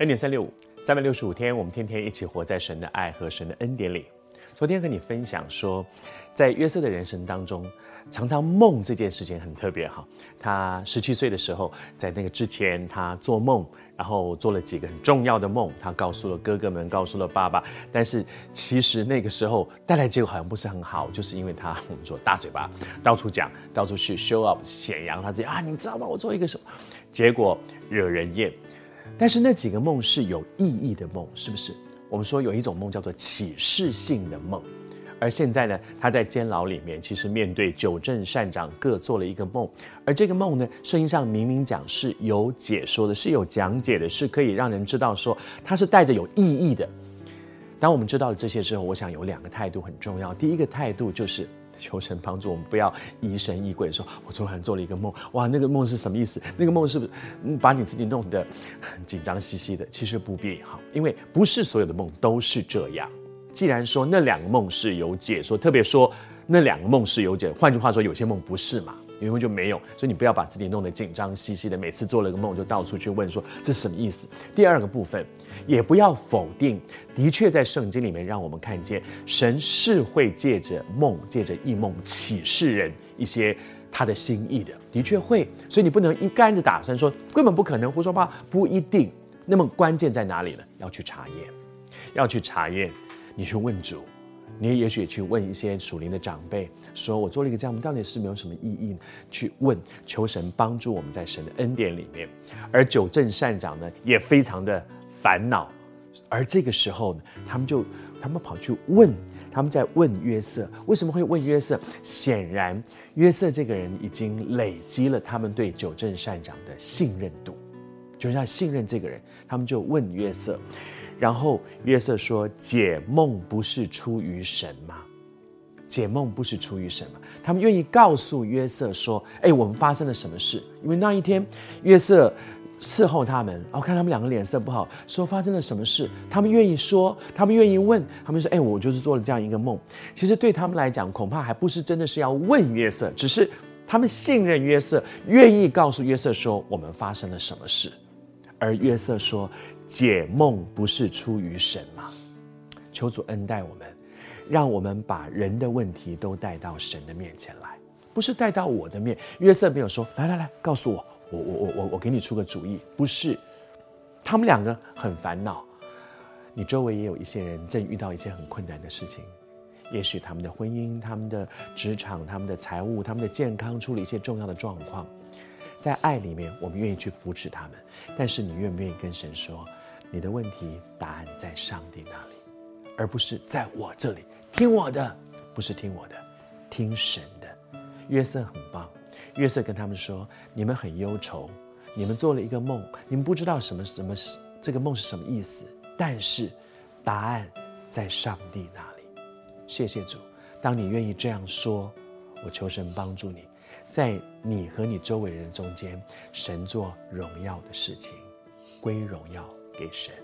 恩典365，365天，我们天天一起活在神的爱和神的恩典里。昨天跟你分享说，在约瑟的人生当中，常常梦这件事情很特别哈。他17岁的时候，在那个之前他做梦，然后做了几个很重要的梦，他告诉了哥哥们，告诉了爸爸。但是其实那个时候带来结果好像不是很好，就是因为他我们说大嘴巴，到处讲，到处去 show up 显扬他自己啊，你知道吗？我做一个什么，结果惹人厌。但是那几个梦是有意义的梦，是不是？我们说有一种梦叫做启示性的梦，而现在呢，他在监牢里面，其实面对9镇善长各做了一个梦，而这个梦呢，圣经上明明讲是有解说的，是有讲解的，是可以让人知道说它是带着有意义的。当我们知道了这些之后，我想有两个态度很重要。第一个态度就是求神帮助我们，不要疑神疑鬼，说我昨晚做了一个梦，哇，那个梦是什么意思？那个梦是不是把你自己弄得紧张兮兮的？其实不必哈，因为不是所有的梦都是这样。既然说那两个梦是有解说，特别说那两个梦是有解，换句话说，有些梦不是嘛，有些就没有，所以你不要把自己弄得紧张兮兮的，每次做了个梦就到处去问说这是什么意思。第二个部分，也不要否定，的确在圣经里面让我们看见神是会借着梦，借着异梦启示人一些他的心意的，的确会，所以你不能一竿子打算说根本不可能，胡说八道，不一定。那么关键在哪里呢？要去查验，要去查验，你去问主，你也许去问一些属灵的长辈，说我做了一个这样，我们到底是没有什么意义呢？去问，求神帮助我们在神的恩典里面。而9镇善长呢，也非常的烦恼，而这个时候呢，他们跑去问，他们在问约瑟，为什么会问约瑟？显然约瑟这个人已经累积了他们对9镇善长的信任度，就是他信任这个人，他们就问约瑟。然后约瑟说，解梦不是出于神吗？解梦不是出于神吗？他们愿意告诉约瑟说，我们发生了什么事。因为那一天约瑟伺候他们，看他们两个脸色不好，说发生了什么事，他们愿意说，他们愿意问，他们说我就是做了这样一个梦。其实对他们来讲，恐怕还不是真的是要问约瑟，只是他们信任约瑟，愿意告诉约瑟说我们发生了什么事。而约瑟说，解梦不是出于神吗？求主恩待我们，让我们把人的问题都带到神的面前来，不是带到我的面。约瑟没有说来告诉我，我给你出个主意，不是。他们两个很烦恼，你周围也有一些人正遇到一些很困难的事情，也许他们的婚姻，他们的职场，他们的财务，他们的健康出了一些重要的状况。在爱里面，我们愿意去扶持他们，但是你愿不愿意跟神说，你的问题答案在上帝那里，而不是在我这里，听我的，不是听我的，听神的。约瑟很棒，约瑟跟他们说，你们很忧愁，你们做了一个梦，你们不知道什么这个梦是什么意思，但是答案在上帝那里。谢谢主，当你愿意这样说，我求神帮助你，在你和你周围人中间，神做荣耀的事情，归荣耀给神。